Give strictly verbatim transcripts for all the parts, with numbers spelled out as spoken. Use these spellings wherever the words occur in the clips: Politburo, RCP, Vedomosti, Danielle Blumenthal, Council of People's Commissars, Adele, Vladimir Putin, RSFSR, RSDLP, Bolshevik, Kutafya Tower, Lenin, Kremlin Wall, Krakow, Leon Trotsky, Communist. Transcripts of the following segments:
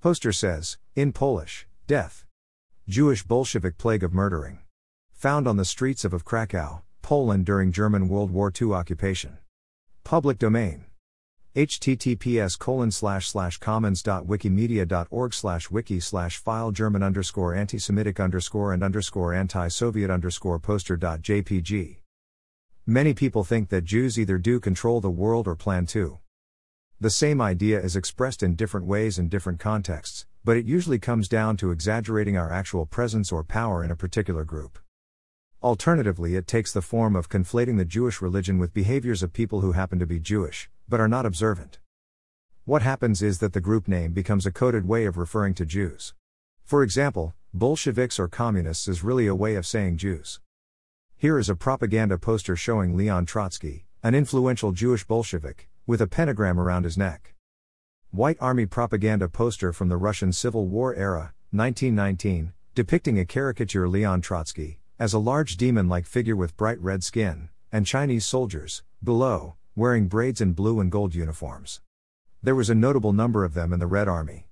Poster says, in Polish, death. Jewish Bolshevik plague of murdering. Found on the streets of, of Krakow, Poland during German World War Two occupation. Public domain. https colon slash slash commons dot wikimedia dot org slash wiki slash file german underscore anti-semitic underscore anti-soviet underscore poster dot jpg. Many people think that Jews either do control the world or plan to. The same idea is expressed in different ways in different contexts, but it usually comes down to exaggerating our actual presence or power in a particular group. Alternatively, it takes the form of conflating the Jewish religion with behaviors of people who happen to be Jewish, but are not observant. What happens is that the group name becomes a coded way of referring to Jews. For example, Bolsheviks or Communists is really a way of saying Jews. Here is a propaganda poster showing Leon Trotsky, an influential Jewish Bolshevik, with a pentagram around his neck. White Army propaganda poster from the Russian Civil War era, nineteen nineteen, depicting a caricature Leon Trotsky, as a large demon-like figure with bright red skin, and Chinese soldiers, below, wearing braids and blue and gold uniforms. There was a notable number of them in the Red Army.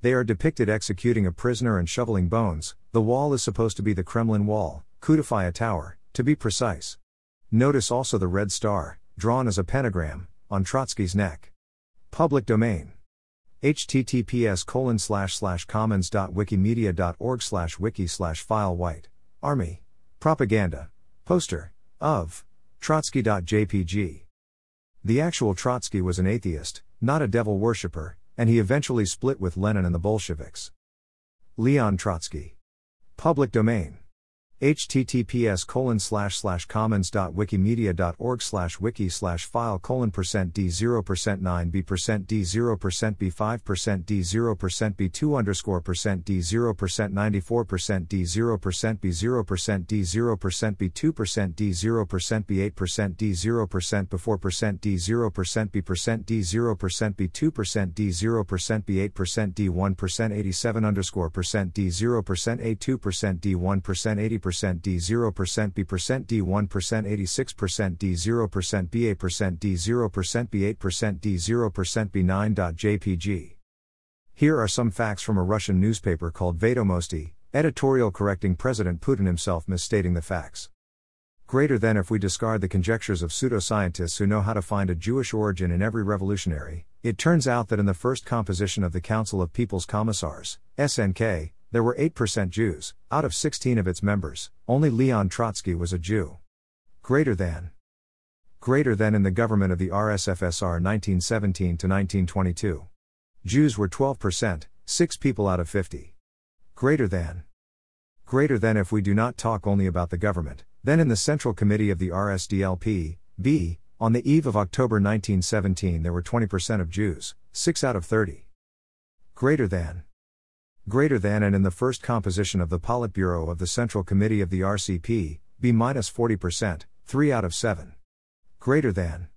They are depicted executing a prisoner and shoveling bones. The wall is supposed to be the Kremlin Wall, Kutafya Tower, to be precise. Notice also the red star, drawn as a pentagram, on Trotsky's neck. Public domain. https colon slash slash commons dot wikimedia dot org slash wiki slash file white army. Propaganda. Poster. Of. Trotsky dot j p g. The actual Trotsky was an atheist, not a devil worshipper, and he eventually split with Lenin and the Bolsheviks. Leon Trotsky. Public domain. https colon slash slash commons dot wikimedia dot org slash wiki slash file colon percent d zero percent nine b percent d zero percent b five percent d zero percent b two underscore percent d zero percent b two underscore percent d zero percent b eight percent d zero percent b two percent d zero percent b eight percent d zero percent b four percent d zero percent b eight percent d one percent eighty-seven underscore percent d zero percent b eight percent d one percent eighty-six percent d zero percent b eight percent d one percent eighty-six percent d zero percent b nine dot j p g. Here are some facts from a Russian newspaper called Vedomosti, editorial correcting President Putin himself misstating the facts. Greater than if we discard the conjectures of pseudoscientists who know how to find a Jewish origin in every revolutionary, it turns out that in the first composition of the Council of People's Commissars, S N K, there were eight percent Jews. Out of sixteen of its members, only Leon Trotsky was a Jew. Greater than. Greater than in the government of the R S F S R nineteen seventeen to nineteen twenty-two. Jews were twelve percent, six people out of fifty. Greater than. Greater than if we do not talk only about the government, then in the Central Committee of the R S D L P, B, on the eve of October nineteen seventeen there were twenty percent of Jews, six out of thirty. Greater than. Greater than and in the first composition of the Politburo of the Central Committee of the R C P, B minus forty percent, three out of seven. Greater than.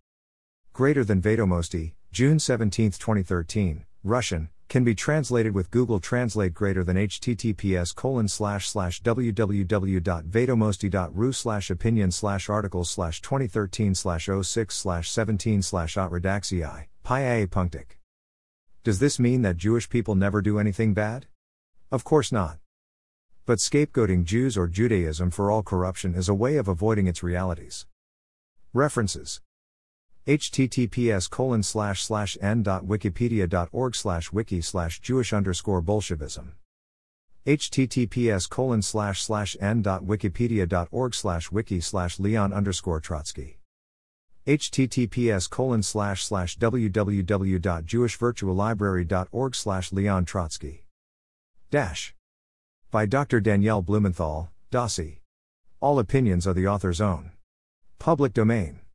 Greater than Vedomosti, June seventeenth twenty thirteen, Russian, can be translated with Google Translate greater than https colon slash slash www.vedomosti.ru slash opinion slash article slash 2013 slash 06 slash 17 slash outredaxii, piae punctic. Does this mean that Jewish people never do anything bad? Of course not. But scapegoating Jews or Judaism for all corruption is a way of avoiding its realities. References. https colon slash slash n dot wikipedia dot org slash wiki slash jewish underscore bolshevism. https colon slash slash n dot wikipedia dot org slash wiki slash leon underscore trotsky. https colon slash slash www dot jewish virtual library dot org slash leon trotsky. Dash. By Doctor Danielle Blumenthal, D O S I. All opinions are the author's own. Public domain.